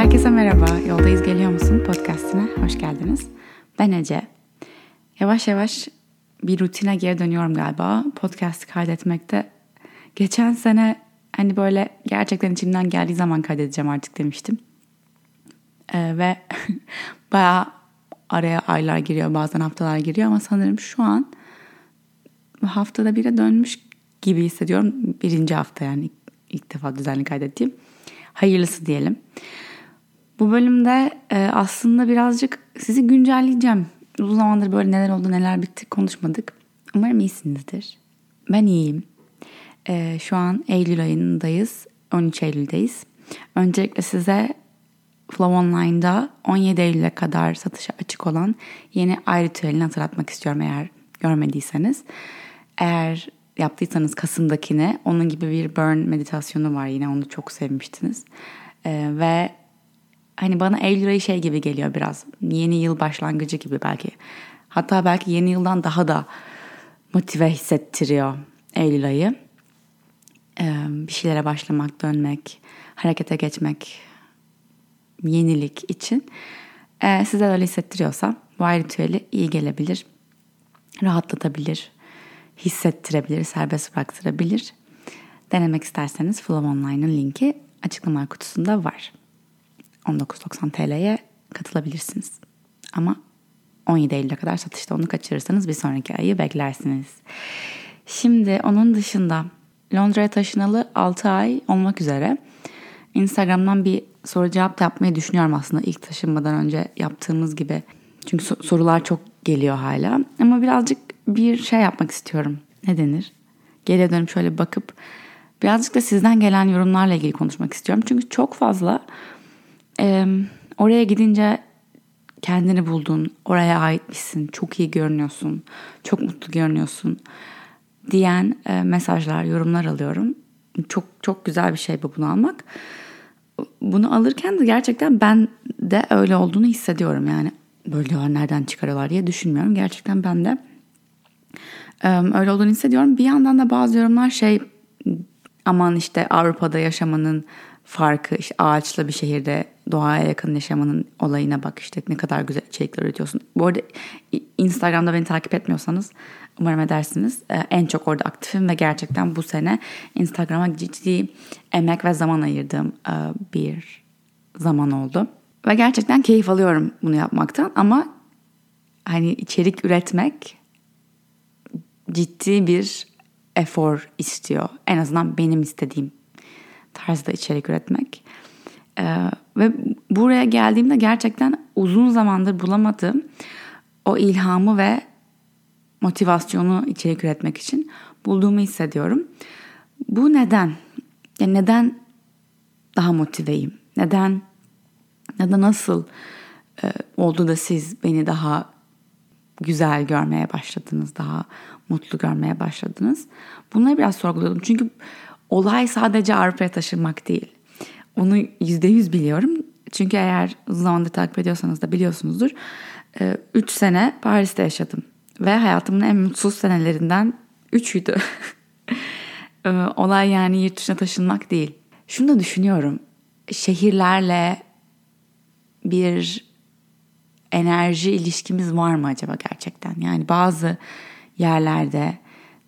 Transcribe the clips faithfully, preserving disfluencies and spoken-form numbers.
Herkese merhaba, Yoldayız Geliyor Musun podcastine hoş geldiniz. Ben Ece. Yavaş yavaş bir rutine geri dönüyorum galiba podcast kaydetmekte. Geçen sene hani böyle gerçekten içimden geldiği zaman kaydedeceğim artık demiştim. Ee, ve bayağı araya aylar giriyor, bazen haftalar giriyor ama sanırım şu an haftada bire dönmüş gibi hissediyorum. Birinci hafta yani ilk defa düzenli kaydettiğim. Hayırlısı diyelim. Bu bölümde aslında birazcık sizi güncelleyeceğim. Uzun zamandır böyle neler oldu, neler bitti konuşmadık. Umarım iyisinizdir. Ben iyiyim. Şu an Eylül ayındayız. on üç Eylül'deyiz. Öncelikle size Flow Online'da on yedi Eylül'e kadar satışa açık olan yeni ay ritüelini hatırlatmak istiyorum eğer görmediyseniz. Eğer yaptıysanız Kasım'dakine onun gibi bir burn meditasyonu var, yine onu çok sevmiştiniz. Ee, ve hani bana Eylül ayı şey gibi geliyor biraz. Yeni yıl başlangıcı gibi belki. Hatta belki yeni yıldan daha da motive hissettiriyor Eylül ayı. Ee, bir şeylere başlamak, dönmek, harekete geçmek, yenilik için. Ee, size öyle hissettiriyorsa bu ay ritüeli iyi gelebilir. Rahatlatabilir, hissettirebilir, serbest bıraktırabilir. Denemek isterseniz Flow Online'ın linki açıklama kutusunda var. on dokuz doksan Türk lirası'ya katılabilirsiniz. Ama on yedi Eylül'e kadar satışta, onu kaçırırsanız bir sonraki ayı beklersiniz. Şimdi onun dışında Londra'ya taşınalı altı ay olmak üzere Instagram'dan bir soru cevap yapmayı düşünüyorum aslında ilk taşınmadan önce yaptığımız gibi. Çünkü sorular çok geliyor hala ama birazcık bir şey yapmak istiyorum. Ne denir? Geriye dönüp şöyle bakıp birazcık da sizden gelen yorumlarla ilgili konuşmak istiyorum. Çünkü çok fazla e, oraya gidince kendini buldun, oraya aitmişsin, çok iyi görünüyorsun, çok mutlu görünüyorsun diyen e, mesajlar, yorumlar alıyorum. Çok çok güzel bir şey bu, bunu almak. Bunu alırken de gerçekten ben de öyle olduğunu hissediyorum. Yani böyle diyorlar, nereden çıkarıyorlar diye düşünmüyorum. Gerçekten ben de öyle olduğunu hissediyorum. Bir yandan da bazı yorumlar şey, aman işte Avrupa'da yaşamanın farkı, işte ağaçlı bir şehirde doğaya yakın yaşamanın olayına bak, işte ne kadar güzel içerikler üretiyorsun. Bu arada Instagram'da beni takip etmiyorsanız umarım edersiniz. En çok orada aktifim ve gerçekten bu sene Instagram'a ciddi emek ve zaman ayırdığım bir zaman oldu. Ve gerçekten keyif alıyorum bunu yapmaktan ama hani içerik üretmek ciddi bir efor istiyor. En azından benim istediğim tarzda içerik üretmek. Ee, ve buraya geldiğimde gerçekten uzun zamandır bulamadığım o ilhamı ve motivasyonu içerik üretmek için bulduğumu hissediyorum. Bu neden? Yani neden daha motiveyim? Neden ya da nasıl e, oldu da siz beni daha güzel görmeye başladınız, daha mutlu görmeye başladınız? Bunları biraz sorguluyordum. Çünkü olay sadece Avrupa'ya taşınmak değil. Onu yüzde yüz biliyorum. Çünkü eğer uzun zamandır takip ediyorsanız da biliyorsunuzdur. Üç sene Paris'te yaşadım. Ve hayatımın en mutsuz senelerinden üçüydü. Olay yani yurt dışına taşınmak değil. Şunu da düşünüyorum. Şehirlerle bir enerji ilişkimiz var mı acaba gerçekten? Yani bazı yerlerde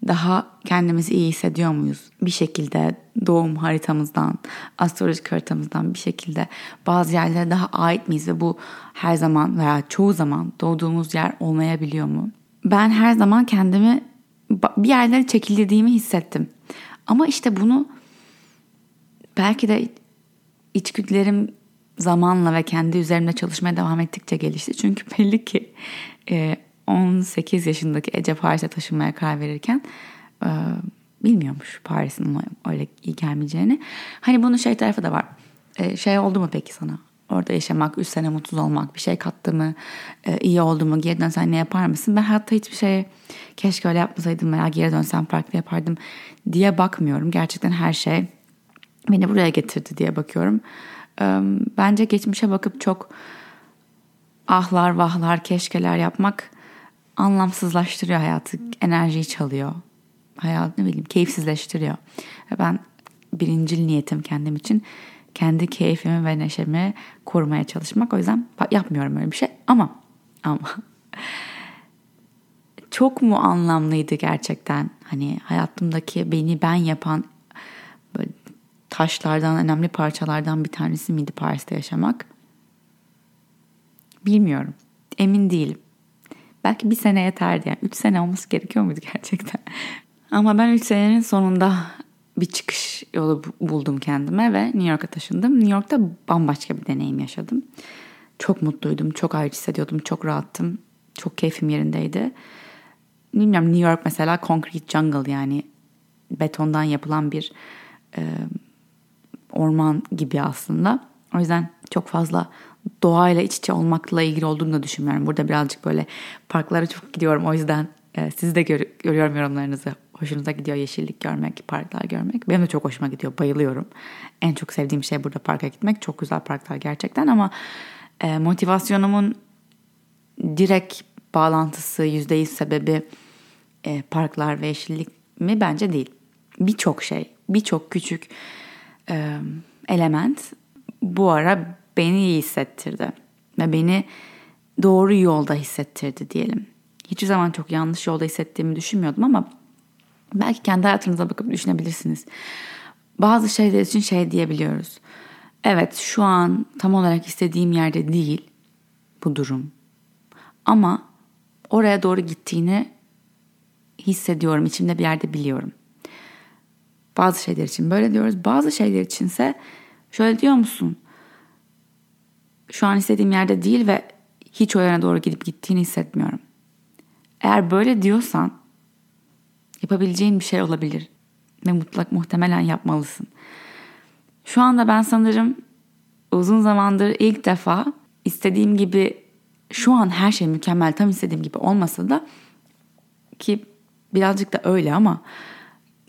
daha kendimizi iyi hissediyor muyuz? Bir şekilde doğum haritamızdan, astrolojik haritamızdan bir şekilde bazı yerlere daha ait miyiz? Ve bu her zaman veya çoğu zaman doğduğumuz yer olmayabiliyor mu? Ben her zaman kendimi bir yerlere çekildiğimi hissettim. Ama işte bunu belki de içgüdülerim zamanla ve kendi üzerimde çalışmaya devam ettikçe gelişti. Çünkü belli ki on sekiz yaşındaki Ece Paris'e taşınmaya karar verirken bilmiyormuş Paris'in öyle iyi gelmeyeceğini. Hani bunun şey tarafı da var. Şey oldu mu peki sana? Orada yaşamak, üç sene mutsuz olmak bir şey kattı mı? İyi oldu mu? Geri dönsen ne yapar mısın? Ben hatta hiçbir şeye keşke öyle yapmasaydım veya geri dönsem farklı yapardım diye bakmıyorum. Gerçekten her şey beni buraya getirdi diye bakıyorum. Bence geçmişe bakıp çok ahlar vahlar keşkeler yapmak anlamsızlaştırıyor hayatı, enerjiyi çalıyor, hayatı ne bileyim keyifsizleştiriyor. Ben birincil niyetim kendim için kendi keyfimi ve neşemi korumaya çalışmak. O yüzden yapmıyorum öyle bir şey. Ama ama çok mu anlamlıydı gerçekten? Hani hayatımdaki beni ben yapan böyle taşlardan, önemli parçalardan bir tanesi miydi Paris'te yaşamak? Bilmiyorum. Emin değilim. Belki bir sene yeterdi yani. Üç sene olması gerekiyor muydu gerçekten? Ama ben üç senenin sonunda bir çıkış yolu buldum kendime ve New York'a taşındım. New York'ta bambaşka bir deneyim yaşadım. Çok mutluydum, çok ayrı hissediyordum, çok rahattım. Çok keyfim yerindeydi. Bilmiyorum, New York mesela concrete jungle, yani betondan yapılan bir e, orman gibi aslında. O yüzden çok fazla doğayla iç içe olmakla ilgili olduğunu da düşünmüyorum. Burada birazcık böyle parklara çok gidiyorum. O yüzden e, siz de gör, görüyorum yorumlarınızı. Hoşunuza gidiyor yeşillik görmek, parklar görmek. Benim de çok hoşuma gidiyor. Bayılıyorum. En çok sevdiğim şey burada parka gitmek. Çok güzel parklar gerçekten ama e, motivasyonumun direkt bağlantısı, yüzde yüz sebebi e, parklar ve yeşillik mi? Bence değil. Birçok şey, birçok küçük e, element bu ara beni iyi hissettirdi. Ve beni doğru yolda hissettirdi diyelim. Hiçbir zaman çok yanlış yolda hissettiğimi düşünmüyordum ama belki kendi hayatınıza bakıp düşünebilirsiniz. Bazı şeyler için şey diyebiliyoruz. Evet, şu an tam olarak istediğim yerde değil bu durum. Ama oraya doğru gittiğini hissediyorum. İçimde bir yerde biliyorum. Bazı şeyler için böyle diyoruz. Bazı şeyler içinse şöyle diyor musun? Şu an istediğim yerde değil ve hiç o yana doğru gidip gittiğini hissetmiyorum. Eğer böyle diyorsan yapabileceğin bir şey olabilir. Ve mutlak muhtemelen yapmalısın. Şu anda ben sanırım uzun zamandır ilk defa istediğim gibi, şu an her şey mükemmel, tam istediğim gibi olmasa da, ki birazcık da öyle, ama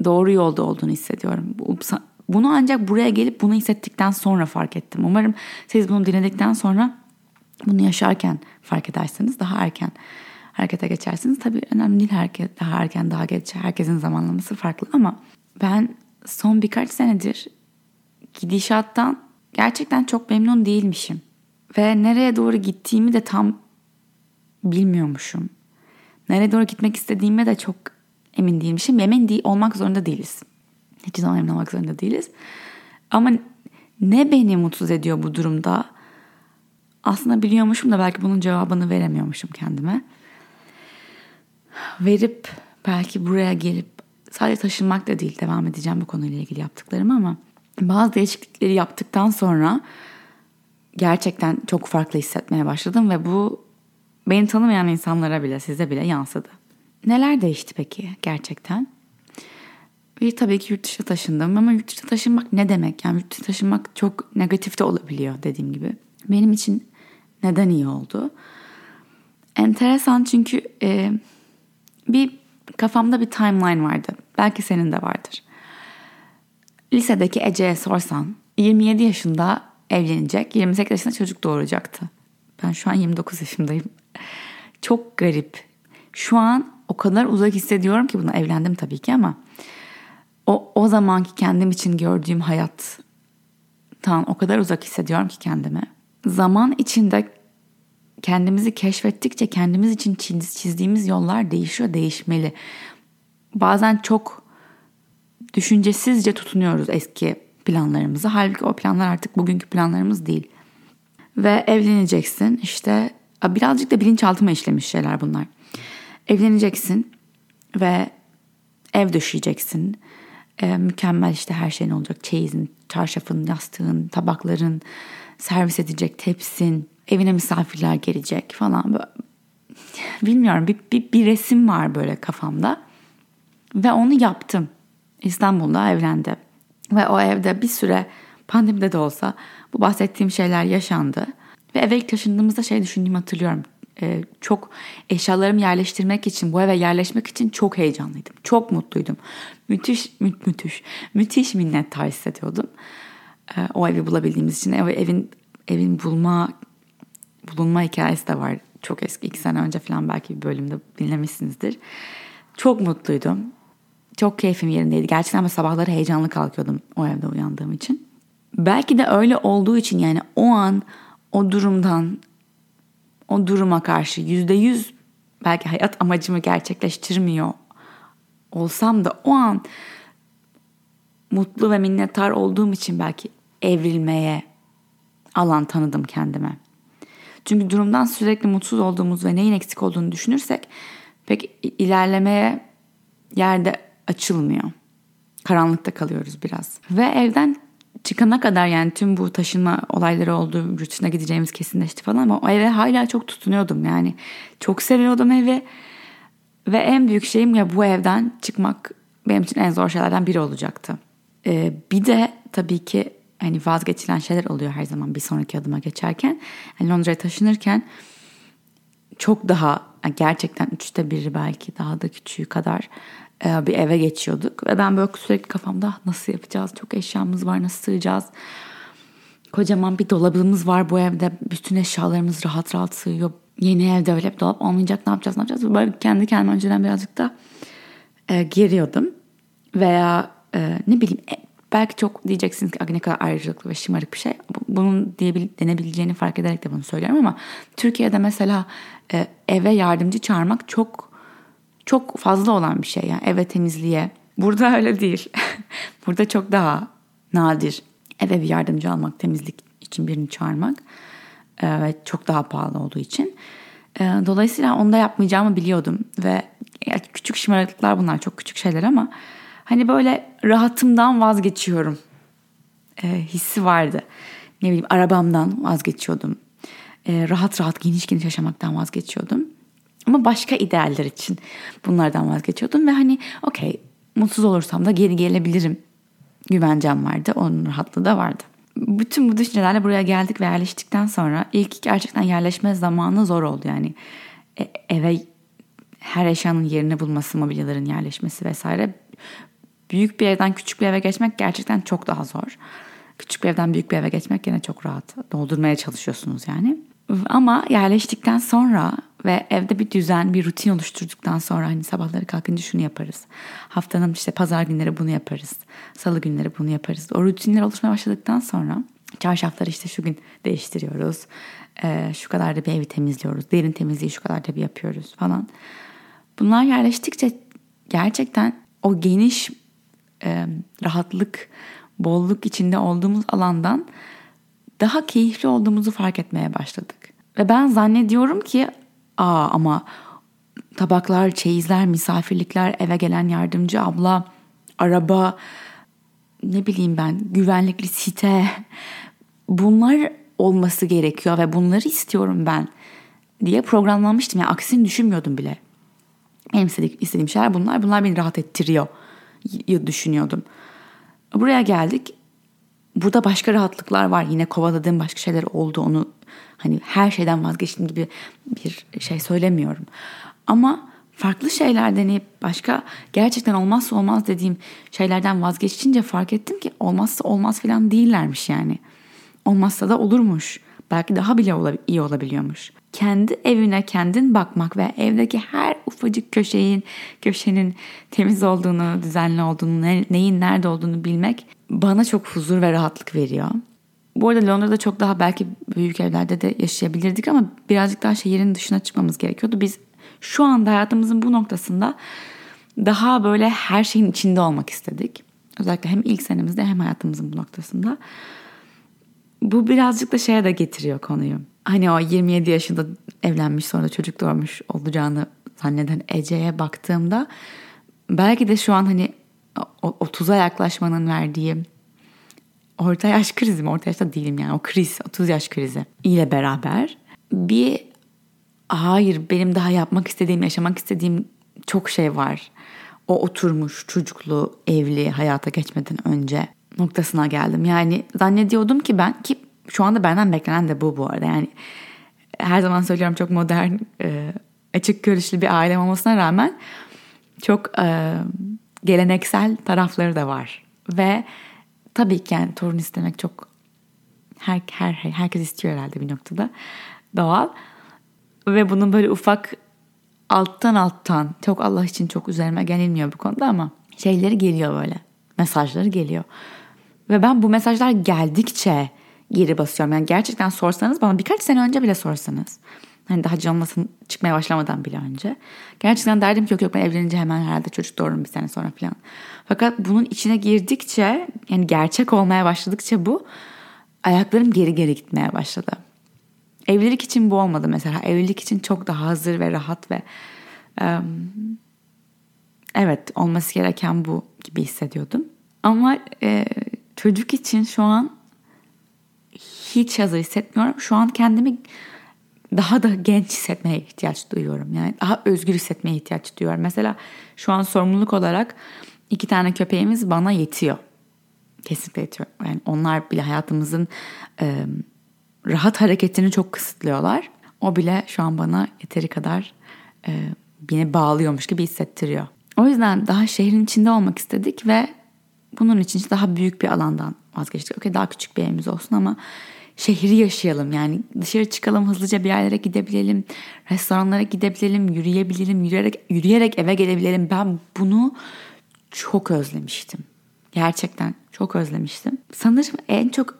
doğru yolda olduğunu hissediyorum. Bunu ancak buraya gelip bunu hissettikten sonra fark ettim. Umarım siz bunu dinledikten sonra bunu yaşarken fark edersiniz. Daha erken harekete geçersiniz. Tabii önemli değil hareket, daha erken daha geç. Herkesin zamanlaması farklı ama ben son birkaç senedir gidişattan gerçekten çok memnun değilmişim. Ve nereye doğru gittiğimi de tam bilmiyormuşum. Nereye doğru gitmek istediğime de çok emin değilmişim. Emin değil, olmak zorunda değiliz. Hiç zaman emin olmak zorunda değiliz. Ama ne beni mutsuz ediyor bu durumda? Aslında biliyormuşum da belki bunun cevabını veremiyormuşum kendime. Verip belki buraya gelip sadece taşınmak da değil, devam edeceğim bu konuyla ilgili yaptıklarımı, ama bazı değişiklikleri yaptıktan sonra gerçekten çok farklı hissetmeye başladım ve bu beni tanımayan insanlara bile, size bile yansıdı. Neler değişti peki gerçekten? Bir, tabii ki yurt dışına taşındım ama yurt dışına taşınmak ne demek? Yani yurt dışına taşınmak çok negatif de olabiliyor dediğim gibi. Benim için neden iyi oldu? Enteresan, çünkü e, bir kafamda bir timeline vardı. Belki senin de vardır. Lisedeki Ece'ye sorsan yirmi yedi yaşında evlenecek, yirmi sekiz yaşında çocuk doğuracaktı. Ben şu an yirmi dokuz yaşındayım. Çok garip. Şu an o kadar uzak hissediyorum ki buna. Evlendim tabii ki ama o o zamanki kendim için gördüğüm hayattan o kadar uzak hissediyorum ki kendimi. Zaman içinde kendimizi keşfettikçe kendimiz için çizdiğimiz yollar değişiyor, değişmeli. Bazen çok düşüncesizce tutunuyoruz eski planlarımızı. Halbuki o planlar artık bugünkü planlarımız değil. Ve evleneceksin işte, birazcık da bilinçaltıma işlemiş şeyler bunlar. Evleneceksin ve ev döşeyeceksin. Ee, mükemmel işte, her şeyin olacak. Çeyizin, çarşafın, yastığın, tabakların, servis edecek tepsin, evine misafirler gelecek falan. Böyle, bilmiyorum, bir, bir, bir resim var böyle kafamda. Ve onu yaptım. İstanbul'da evlendim. Ve o evde bir süre, pandemide de olsa, bu bahsettiğim şeyler yaşandı. Ve eve ilk taşındığımızda şey düşündüğümü hatırlıyorum. Ee, çok eşyalarımı yerleştirmek için, bu eve yerleşmek için çok heyecanlıydım. Çok mutluydum. Müthiş, mü- müthiş, müthiş minnettar hissediyordum. Ee, o evi bulabildiğimiz için. Ev, evin evin bulma, bulunma hikayesi de var. Çok eski, iki sene önce falan belki bir bölümde dinlemişsinizdir. Çok mutluydum. Çok keyfim yerindeydi. Gerçekten ben sabahları heyecanlı kalkıyordum o evde uyandığım için. Belki de öyle olduğu için, yani o an o durumdan, o duruma karşı yüzde yüz belki hayat amacımı gerçekleştirmiyor olsam da o an mutlu ve minnettar olduğum için belki evrilmeye alan tanıdım kendime. Çünkü durumdan sürekli mutsuz olduğumuz ve neyin eksik olduğunu düşünürsek pek ilerlemeye yerde açılmıyor. Karanlıkta kalıyoruz biraz. Ve evden çıkana kadar, yani tüm bu taşınma olayları oldu, yurt dışına gideceğimiz kesinleşti falan, ama o eve hala çok tutunuyordum yani. Çok seviyordum evi ve en büyük şeyim ya bu evden çıkmak benim için en zor şeylerden biri olacaktı. Ee, bir de tabii ki hani vazgeçilen şeyler oluyor her zaman bir sonraki adıma geçerken. Yani Londra'ya taşınırken çok daha, yani gerçekten üçte biri belki daha da küçüğü kadar bir eve geçiyorduk. Ve ben böyle sürekli kafamda nasıl yapacağız? Çok eşyamız var, nasıl sığacağız? Kocaman bir dolabımız var bu evde. Bütün eşyalarımız rahat rahat sığıyor. Yeni evde öyle bir dolap olmayacak. Ne yapacağız, ne yapacağız? Böyle kendi kendime önceden birazcık da e, geriyordum. Veya e, ne bileyim e, belki çok diyeceksiniz ki ne kadar ayrıcalıklı ve şımarık bir şey. Bunun diyebil- denebileceğini fark ederek de bunu söylüyorum ama Türkiye'de mesela e, eve yardımcı çağırmak çok Çok fazla olan bir şey, yani eve temizliğe. Burada öyle değil. Burada çok daha nadir. Eve bir yardımcı almak, temizlik için birini çağırmak ee, çok daha pahalı olduğu için. Ee, dolayısıyla onu da yapmayacağımı biliyordum. Ve ya, küçük şımarıklıklar bunlar, çok küçük şeyler ama hani böyle rahatımdan vazgeçiyorum ee, hissi vardı. Ne bileyim, arabamdan vazgeçiyordum. Ee, rahat rahat geniş geniş yaşamaktan vazgeçiyordum. Ama başka idealler için bunlardan vazgeçiyordum ve hani okey, mutsuz olursam da geri gelebilirim güvencem vardı. Onun rahatlığı da vardı. Bütün bu düşüncelerle buraya geldik ve yerleştikten sonra ilk gerçekten yerleşme zamanı zor oldu. Yani eve her eşyanın yerini bulması, mobilyaların yerleşmesi vesaire. Büyük bir evden küçük bir eve geçmek gerçekten çok daha zor. Küçük bir evden büyük bir eve geçmek yine çok rahat. Doldurmaya çalışıyorsunuz yani. Ama yerleştikten sonra ve evde bir düzen, bir rutin oluşturduktan sonra, hani sabahları kalkınca şunu yaparız, haftanın işte pazar günleri bunu yaparız, salı günleri bunu yaparız, o rutinler oluşmaya başladıktan sonra çarşafları işte şu gün değiştiriyoruz, ee, şu kadar da bir evi temizliyoruz, derin temizliği şu kadar da bir yapıyoruz falan. Bunlar yerleştikçe gerçekten o geniş e, rahatlık, bolluk içinde olduğumuz alandan daha keyifli olduğumuzu fark etmeye başladık. Ve ben zannediyorum ki aa ama tabaklar, çeyizler, misafirlikler, eve gelen yardımcı abla, araba, ne bileyim ben, güvenlikli site, bunlar olması gerekiyor ve bunları istiyorum ben diye programlanmıştım. Yani aksini düşünmüyordum bile. Benim istediğim, istediğim şeyler bunlar. Bunlar beni rahat ettiriyor diye düşünüyordum. Buraya geldik. Burada başka rahatlıklar var. Yine kovaladığım başka şeyler oldu. Onu hani her şeyden vazgeçtiğim gibi bir şey söylemiyorum. Ama farklı şeyler deneyip başka gerçekten olmazsa olmaz dediğim şeylerden vazgeçince fark ettim ki olmazsa olmaz falan değillermiş yani. Olmazsa da olurmuş. Belki daha bile olab- iyi olabiliyormuş. Kendi evine kendin bakmak ve evdeki her ufacık köşeğin, köşenin temiz olduğunu, düzenli olduğunu, ne, neyin nerede olduğunu bilmek bana çok huzur ve rahatlık veriyor. Bu arada Londra'da çok daha belki büyük evlerde de yaşayabilirdik ama birazcık daha şehrin dışına çıkmamız gerekiyordu. Biz şu anda hayatımızın bu noktasında daha böyle her şeyin içinde olmak istedik. Özellikle hem ilk senemizde hem hayatımızın bu noktasında. Bu birazcık da şeye de getiriyor konuyu. Hani o yirmi yedi yaşında evlenmiş, sonra da çocuk doğurmuş olacağını zanneden Ece'ye baktığımda belki de şu an hani otuza yaklaşmanın verdiği orta yaş krizi mi? Orta yaşta değilim yani, o kriz, otuz yaş krizi ile beraber bir hayır, benim daha yapmak istediğim, yaşamak istediğim çok şey var. O oturmuş, çocuklu, evli hayata geçmeden önce noktasına geldim. Yani zannediyordum ki ben, ki şu anda benden beklenen de bu bu arada. Yani her zaman söylüyorum, çok modern, açık görüşlü bir ailem olmasına rağmen çok geleneksel tarafları da var. Ve tabii ki yani torun istemek çok her, her herkes istiyor herhalde bir noktada, doğal. Ve bunun böyle ufak alttan alttan, çok Allah için çok üzerime gelinmiyor bu konuda ama şeyleri geliyor, böyle mesajları geliyor. Ve ben bu mesajlar geldikçe geri basıyorum. Yani gerçekten sorsanız bana, birkaç sene önce bile sorsanız, hani daha canlasın çıkmaya başlamadan bile önce, gerçekten derdim ki yok yok ben evlenince hemen herhalde çocuk doğururum bir sene sonra falan. Fakat bunun içine girdikçe, yani gerçek olmaya başladıkça bu, ayaklarım geri geri gitmeye başladı. Evlilik için bu olmadı mesela. Evlilik için çok daha hazır ve rahat ve um, evet olması gereken bu gibi hissediyordum. Ama e, çocuk için şu an hiç hazır hissetmiyorum. Şu an kendimi daha da genç hissetmeye ihtiyaç duyuyorum. Yani daha özgür hissetmeye ihtiyaç duyuyorum. Mesela şu an sorumluluk olarak iki tane köpeğimiz bana yetiyor. Kesinlikle yetiyor. Yani onlar bile hayatımızın e, rahat hareketini çok kısıtlıyorlar. O bile şu an bana yeteri kadar e, beni bağlıyormuş gibi hissettiriyor. O yüzden daha şehrin içinde olmak istedik ve bunun için daha büyük bir alandan vazgeçtik. Okey, daha küçük bir evimiz olsun ama şehri yaşayalım. Yani dışarı çıkalım, hızlıca bir yerlere gidebilelim, restoranlara gidebilelim, yürüyebilelim, yürüyerek yürüyerek eve gelebilelim. Ben bunu çok özlemiştim. Gerçekten çok özlemiştim. Sanırım en çok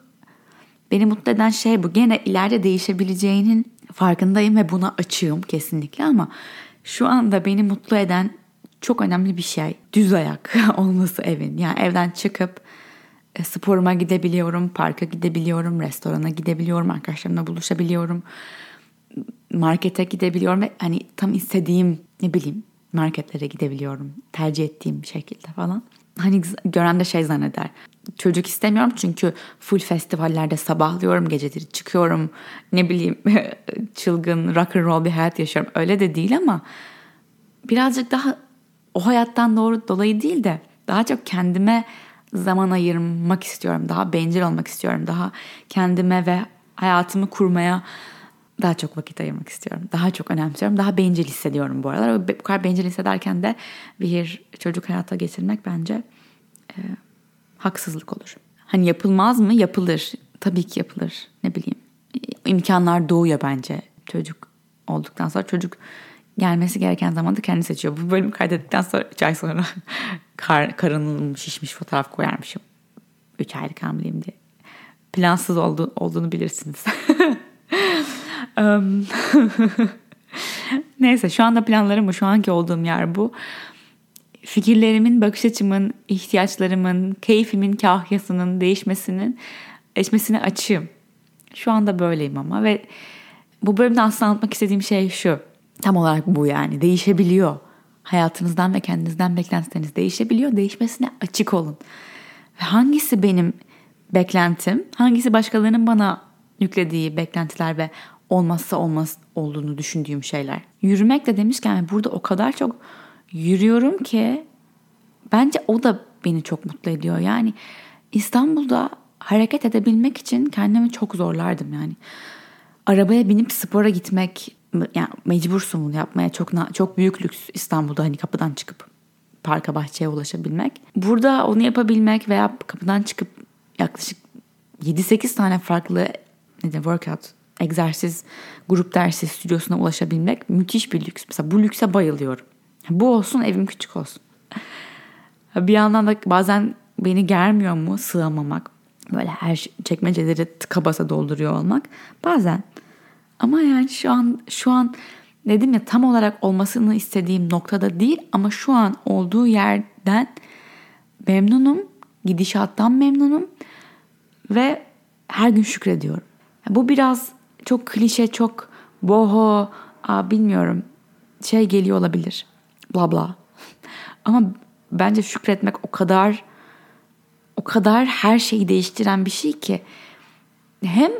beni mutlu eden şey bu. Gene ileride değişebileceğinin farkındayım ve buna açığım kesinlikle, ama şu anda beni mutlu eden çok önemli bir şey düz ayak olması evin. Yani evden çıkıp sporuma gidebiliyorum, parka gidebiliyorum, restorana gidebiliyorum, arkadaşlarımla buluşabiliyorum, markete gidebiliyorum ve hani tam istediğim, ne bileyim, marketlere gidebiliyorum tercih ettiğim şekilde falan. Hani gören de şey zanneder, çocuk istemiyorum çünkü full festivallerde sabahlıyorum, geceleri çıkıyorum, ne bileyim çılgın rock and roll bir hayat yaşıyorum. Öyle de değil ama birazcık daha o hayattan doğru dolayı değil de daha çok kendime zaman ayırmak istiyorum. Daha bencil olmak istiyorum. Daha kendime ve hayatımı kurmaya daha çok vakit ayırmak istiyorum. Daha çok önemsiyorum. Daha bencil hissediyorum bu aralar. Bu kadar bencil hissederken de bir çocuk hayata getirmek bence e, haksızlık olur. Hani yapılmaz mı? Yapılır. Tabii ki yapılır. Ne bileyim. İmkanlar doğuyor bence çocuk olduktan sonra. Çocuk gelmesi gereken zamanda kendi seçiyor. Bu bölümü kaydettikten sonra üç ay sonra kar, karınım şişmiş fotoğraf koyarmışım. üç aylık hamileyim diye. Plansız oldu, olduğunu bilirsiniz. um, Neyse, şu anda planlarım bu. Şu anki olduğum yer bu. Fikirlerimin, bakış açımın, ihtiyaçlarımın, keyfimin, kahyasının değişmesinin, değişmesine açığım. Şu anda böyleyim ama ve bu bölümde aslında anlatmak istediğim şey şu. Tam olarak bu yani. Değişebiliyor. Hayatınızdan ve kendinizden beklentileriniz değişebiliyor. Değişmesine açık olun. Ve hangisi benim beklentim, hangisi başkalarının bana yüklediği beklentiler ve olmazsa olmaz olduğunu düşündüğüm şeyler. Yürümek de demişken burada o kadar çok yürüyorum ki bence o da beni çok mutlu ediyor. Yani İstanbul'da hareket edebilmek için kendimi çok zorlardım yani. Arabaya binip spora gitmek, yani mecbursun bunu yapmaya, çok çok büyük lüks İstanbul'da hani kapıdan çıkıp parka bahçeye ulaşabilmek. Burada onu yapabilmek veya kapıdan çıkıp yaklaşık yedi sekiz tane farklı ne de workout, egzersiz, grup dersi stüdyosuna ulaşabilmek müthiş bir lüks. Mesela bu lükse bayılıyorum. Bu olsun, evim küçük olsun. Bir yandan da bazen beni germiyor mu sığamamak? Böyle her çekmeceleri tıka basa dolduruyor olmak. Bazen. Ama yani şu an şu an dedim ya, tam olarak olmasını istediğim noktada değil ama şu an olduğu yerden memnunum, gidişattan memnunum ve her gün şükrediyorum. Bu biraz çok klişe, çok boho, aa, bilmiyorum şey geliyor olabilir, bla bla. Ama bence şükretmek o kadar o kadar her şeyi değiştiren bir şey ki, hem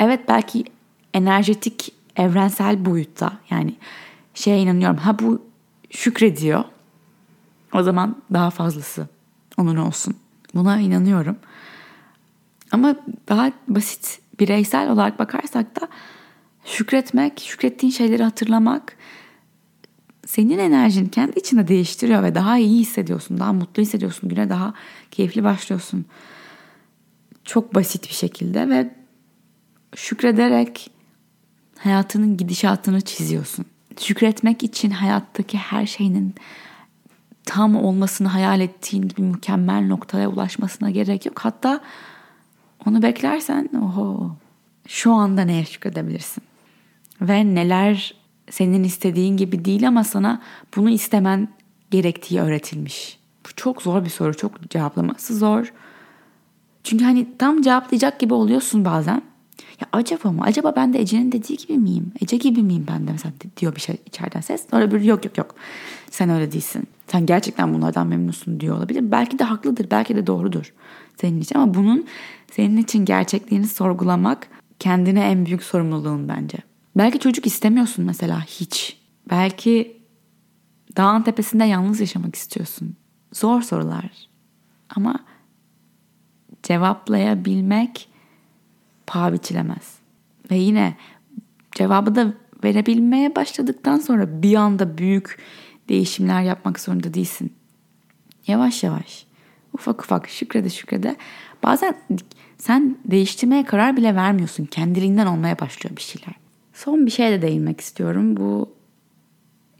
evet belki enerjetik, evrensel boyutta, yani şeye inanıyorum, ha bu şükrediyor, o zaman daha fazlası onun olsun, buna inanıyorum. Ama daha basit, bireysel olarak bakarsak da şükretmek, şükrettiğin şeyleri hatırlamak senin enerjini kendi içinde değiştiriyor ve daha iyi hissediyorsun, daha mutlu hissediyorsun, güne daha keyifli başlıyorsun çok basit bir şekilde ve şükrederek hayatının gidişatını çiziyorsun. Şükretmek için hayattaki her şeyin tam olmasını hayal ettiğin gibi mükemmel noktaya ulaşmasına gerek yok. Hatta onu beklersen oho, şu anda neye şükredebilirsin? Ve neler senin istediğin gibi değil ama sana bunu istemen gerektiği öğretilmiş. Bu çok zor bir soru. Çok cevaplaması zor. Çünkü hani tam cevaplayacak gibi oluyorsun bazen. Ya acaba mı? Acaba ben de Ece'nin dediği gibi miyim? Ece gibi miyim ben de mesela diyor bir şey içeriden ses. Sonra bir yok yok yok. Sen öyle değilsin. Sen gerçekten bunlardan memnunsun diyor olabilir. Belki de haklıdır. Belki de doğrudur senin için. Ama bunun senin için gerçekliğini sorgulamak kendine en büyük sorumluluğun bence. Belki çocuk istemiyorsun mesela hiç. Belki dağın tepesinde yalnız yaşamak istiyorsun. Zor sorular. Ama cevaplayabilmek paha biçilemez. Ve yine cevabı da verebilmeye başladıktan sonra bir anda büyük değişimler yapmak zorunda değilsin. Yavaş yavaş, ufak ufak, şükrede şükrede. Bazen sen değiştirmeye karar bile vermiyorsun. Kendiliğinden olmaya başlıyor bir şeyler. Son bir şeye de değinmek istiyorum. Bu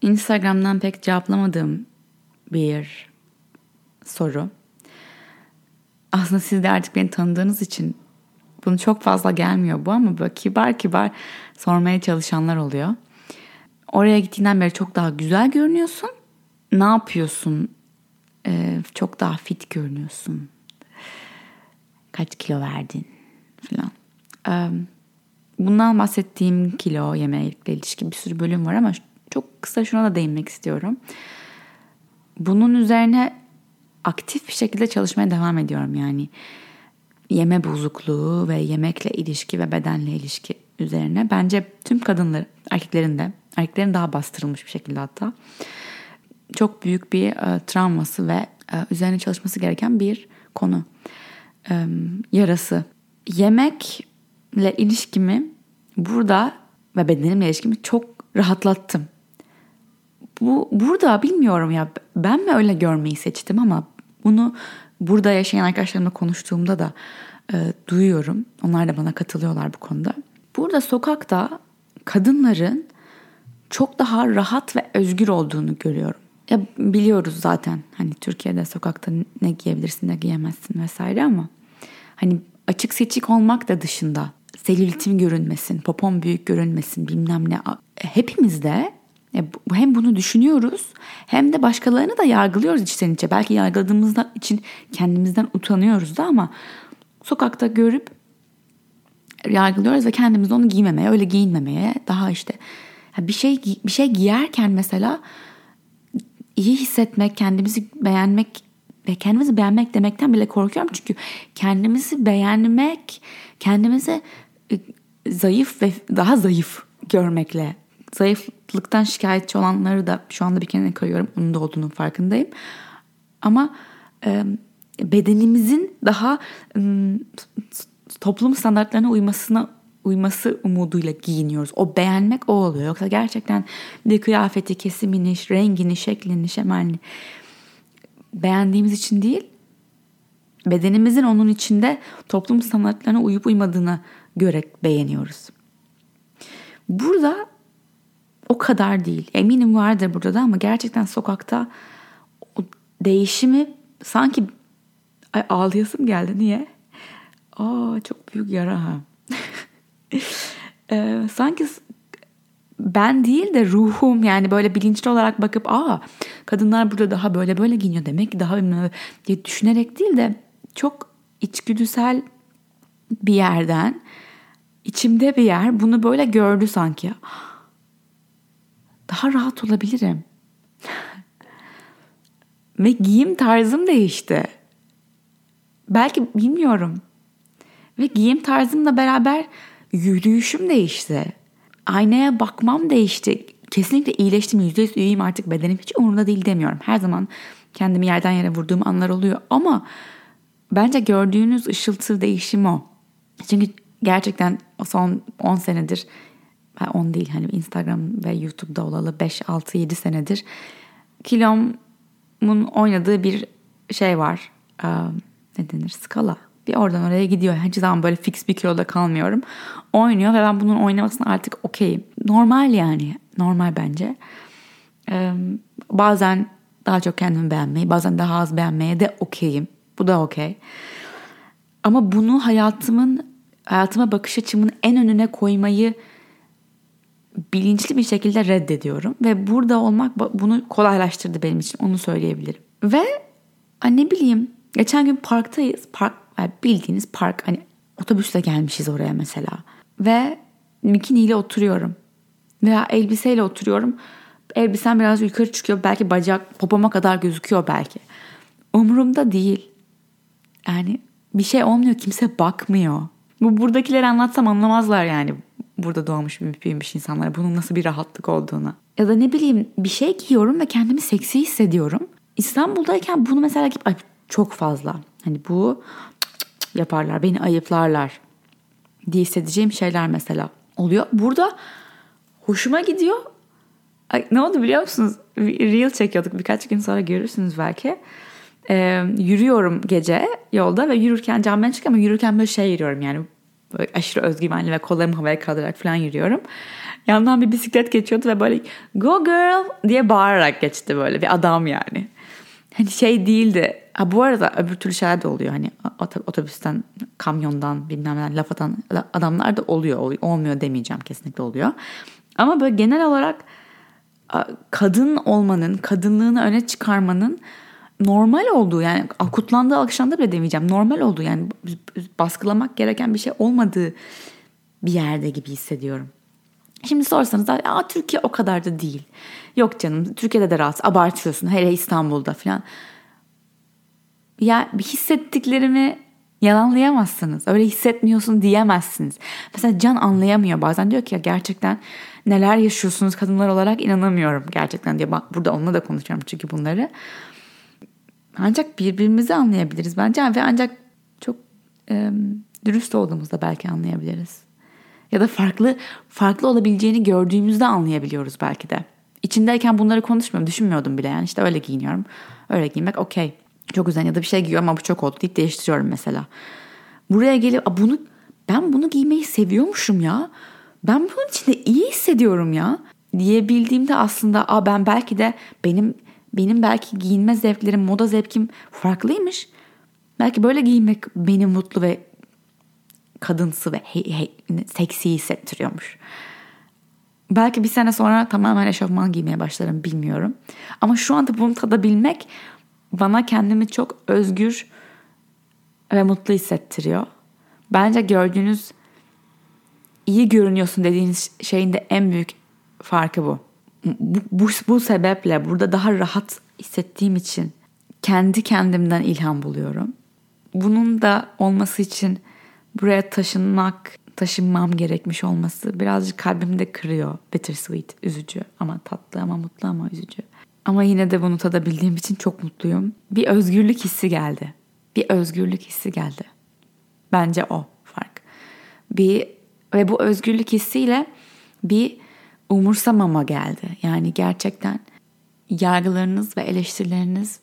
Instagram'dan pek cevaplamadığım bir soru. Aslında siz de artık beni tanıdığınız için bunu çok fazla gelmiyor bu ama böyle kibar kibar sormaya çalışanlar oluyor. Oraya gittiğinden beri çok daha güzel görünüyorsun. Ne yapıyorsun? Ee, çok daha fit görünüyorsun. Kaç kilo verdin? Falan. Ee, bundan bahsettiğim kilo, yemekle ilişkin bir sürü bölüm var ama çok kısa şuna da değinmek istiyorum. Bunun üzerine aktif bir şekilde çalışmaya devam ediyorum yani. Yeme bozukluğu ve yemekle ilişki ve bedenle ilişki üzerine. Bence tüm kadınların, erkeklerin de, erkeklerin daha bastırılmış bir şekilde hatta çok büyük bir e, travması ve e, üzerine çalışması gereken bir konu. E, yarası. Yemekle ilişkimi burada ve bedenimle ilişkimi çok rahatlattım. Bu burada bilmiyorum ya ben mi öyle görmeyi seçtim ama bunu burada yaşayan arkadaşlarımla konuştuğumda da e, duyuyorum. Onlar da bana katılıyorlar bu konuda. Burada sokakta kadınların çok daha rahat ve özgür olduğunu görüyorum. Ya biliyoruz zaten hani Türkiye'de sokakta ne giyebilirsin ne giyemezsin vesaire ama hani açık seçik olmak da dışında selülitim görünmesin, popom büyük görünmesin bilmem ne. Hepimizde hem bunu düşünüyoruz hem de başkalarını da yargılıyoruz içten içe. Belki yargıladığımız için kendimizden utanıyoruz da ama sokakta görüp yargılıyoruz ve kendimiz onu giymemeye, öyle giyinmemeye daha işte bir şey bir şey giyerken mesela iyi hissetmek, kendimizi beğenmek ve kendimizi beğenmek demekten bile korkuyorum çünkü kendimizi beğenmek, kendimizi zayıf ve daha zayıf görmekle zayıflıktan şikayetçi olanları da şu anda bir kenara koyuyorum. Onun da olduğunun farkındayım. Ama e, bedenimizin daha e, toplum standartlarına uymasına uyması umuduyla giyiniyoruz. O beğenmek o oluyor. Yoksa gerçekten bir kıyafeti, kesimini, rengini, şeklini, şemalini beğendiğimiz için değil, bedenimizin onun içinde toplum standartlarına uyup uymadığına göre beğeniyoruz. Burada o kadar değil. Eminim vardır burada da ama gerçekten sokakta o değişimi sanki ay, ağlayasım geldi. Niye? Aa çok büyük yara ha. ee, sanki ben değil de ruhum yani böyle bilinçli olarak bakıp aa kadınlar burada daha böyle böyle giyiniyor demek ki daha bilmem diye düşünerek değil de çok içgüdüsel bir yerden içimde bir yer bunu böyle gördü sanki. Daha rahat olabilirim. Ve giyim tarzım değişti. Belki bilmiyorum. Ve giyim tarzımla beraber yürüyüşüm değişti. Aynaya bakmam değişti. Kesinlikle iyileştim. yüzde yüz iyiyim artık bedenim hiç umurumda değil demiyorum. Her zaman kendimi yerden yere vurduğum anlar oluyor. Ama bence gördüğünüz ışıltı değişim o. Çünkü gerçekten son on senedir on değil hani Instagram ve YouTube'da olalı beş altı yedi senedir kilomun oynadığı bir şey var. Ee, ne denir? Skala. Bir oradan oraya gidiyor. Hiç zaman böyle fix bir kiloda kalmıyorum. Oynuyor ve ben bunun oynamasına artık okeyim. Normal yani. Normal bence. Ee, bazen Daha çok kendimi beğenmeyi, bazen daha az beğenmeye de okeyim. Bu da okey. Ama bunu hayatımın, hayatıma bakış açımın en önüne koymayı bilinçli bir şekilde reddediyorum. Ve burada olmak bunu kolaylaştırdı benim için. Onu söyleyebilirim. Ve hani ne bileyim, geçen gün parktayız. Park, yani bildiğiniz park. Hani otobüsle gelmişiz oraya mesela. Ve bikiniyle oturuyorum. Veya elbiseyle oturuyorum. Elbisem biraz yukarı çıkıyor. Belki bacak, popoma kadar gözüküyor belki. Umurumda değil. Yani bir şey olmuyor. Kimse bakmıyor. Bu buradakileri anlatsam anlamazlar yani. Burada doğmuş büyümüş insanlara bunun nasıl bir rahatlık olduğunu. Ya da ne bileyim, bir şey giyiyorum ve kendimi seksi hissediyorum. İstanbul'dayken bunu mesela ay, çok fazla. Hani bu cık cık cık yaparlar, beni ayıplarlar diye hissedeceğim şeyler mesela oluyor. Burada hoşuma gidiyor. Ay, ne oldu biliyor musunuz? Reel çekiyorduk, birkaç gün sonra görürsünüz belki. Ee, yürüyorum gece yolda ve yürürken camdan çıkıyorum ama yürürken böyle şey yürüyorum yani. Böyle aşırı özgüvenli ve kollarımı havaya kaldırarak falan yürüyorum. Yandan bir bisiklet geçiyordu ve böyle "Go girl" diye bağırarak geçti, böyle bir adam yani. Hani şey değildi. Ha, bu arada öbür türlü şeyler de oluyor. Hani otobüsten, kamyondan, bilmem ne laf atan adamlar da oluyor. Olmuyor demeyeceğim, kesinlikle oluyor. Ama böyle genel olarak kadın olmanın, kadınlığını öne çıkarmanın normal olduğu, yani akutlandığı, alkışlandığı bile demeyeceğim, normal olduğu, yani baskılamak gereken bir şey olmadığı bir yerde gibi hissediyorum. Şimdi sorsanız da "Aa, Türkiye o kadar da değil. Yok canım, Türkiye'de de rahat, abartıyorsun, hele İstanbul'da" falan. Ya hissettiklerimi yalanlayamazsınız. Öyle hissetmiyorsun diyemezsiniz. Mesela Can anlayamıyor bazen, diyor ki "Ya gerçekten neler yaşıyorsunuz kadınlar olarak, inanamıyorum gerçekten" diye. Bak, burada onunla da konuşuyorum çünkü bunları. Ancak birbirimizi anlayabiliriz bence ve ancak çok e, dürüst olduğumuzda belki anlayabiliriz. Ya da farklı farklı olabileceğini gördüğümüzde anlayabiliyoruz belki de. İçindeyken bunları konuşmuyorum, düşünmüyordum bile yani. İşte öyle giyiniyorum, öyle giyinmek okey. Çok güzel, ya da bir şey giyiyorum ama bu çok oldu deyip değiştiriyorum mesela. Buraya gelip bunu ben bunu giymeyi seviyormuşum ya. Ben bunun içinde iyi hissediyorum ya diyebildiğimde aslında a ben belki de benim Benim belki giyinme zevklerim, moda zevkim farklıymış. Belki böyle giyinmek beni mutlu ve kadınsı ve he, he, seksi hissettiriyormuş. Belki bir sene sonra tamamen eşofman giymeye başlarım, bilmiyorum. Ama şu anda bunu tadabilmek bana kendimi çok özgür ve mutlu hissettiriyor. Bence gördüğünüz, iyi görünüyorsun dediğiniz şeyin de en büyük farkı bu. Bu, bu, bu sebeple burada daha rahat hissettiğim için kendi kendimden ilham buluyorum. Bunun da olması için buraya taşınmak, taşınmam gerekmiş olması birazcık kalbimde kırıyor. Bittersweet, üzücü ama tatlı, ama mutlu, ama üzücü. Ama yine de bunu tadabildiğim için çok mutluyum. Bir özgürlük hissi geldi. Bir özgürlük hissi geldi. Bence o fark. Bir, ve bu özgürlük hissiyle bir umursamama geldi. Yani gerçekten yargılarınız ve eleştirileriniz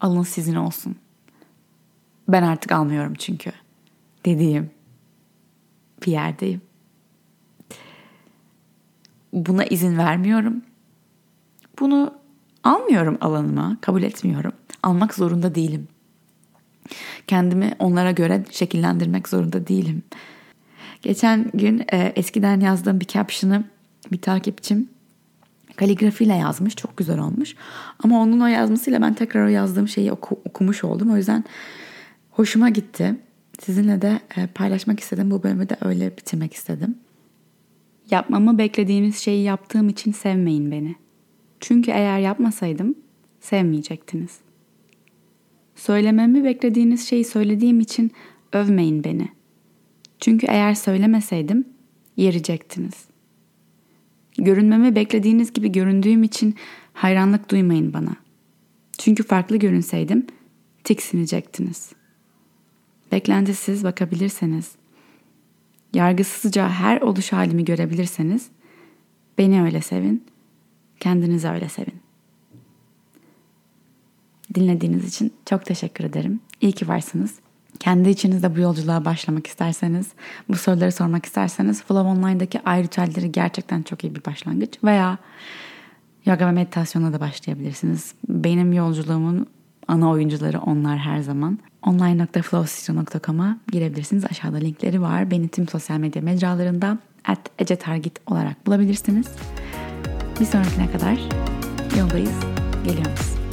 alın sizin olsun. Ben artık almıyorum çünkü dediğim bir yerdeyim. Buna izin vermiyorum. Bunu almıyorum alanıma, kabul etmiyorum. Almak zorunda değilim. Kendimi onlara göre şekillendirmek zorunda değilim. Geçen gün e, eskiden yazdığım bir caption'ı bir takipçim kaligrafiyle yazmış. Çok güzel olmuş. Ama onun o yazmasıyla ben tekrar o yazdığım şeyi oku, okumuş oldum. O yüzden hoşuma gitti. Sizinle de paylaşmak istedim. Bu bölümü de öyle bitirmek istedim. Yapmamı beklediğiniz şeyi yaptığım için sevmeyin beni. Çünkü eğer yapmasaydım sevmeyecektiniz. Söylememi beklediğiniz şeyi söylediğim için övmeyin beni. Çünkü eğer söylemeseydim yerecektiniz. Görünmemi beklediğiniz gibi göründüğüm için hayranlık duymayın bana. Çünkü farklı görünseydim tiksinecektiniz. Beklentisiz bakabilirseniz, yargısızca her oluş halimi görebilirseniz, beni öyle sevin, kendinizi öyle sevin. Dinlediğiniz için çok teşekkür ederim. İyi ki varsınız. Kendi içinizde bu yolculuğa başlamak isterseniz, bu soruları sormak isterseniz Flow Online'daki ay ritüelleri gerçekten çok iyi bir başlangıç. Veya Yoga ve meditasyona da başlayabilirsiniz. Benim yolculuğumun ana oyuncuları onlar her zaman. online nokta flow studio nokta com'a girebilirsiniz. Aşağıda linkleri var. Beni tüm sosyal medya mecralarında at ecetargit olarak bulabilirsiniz. Bir sonrakine kadar yoldayız, geliyoruz.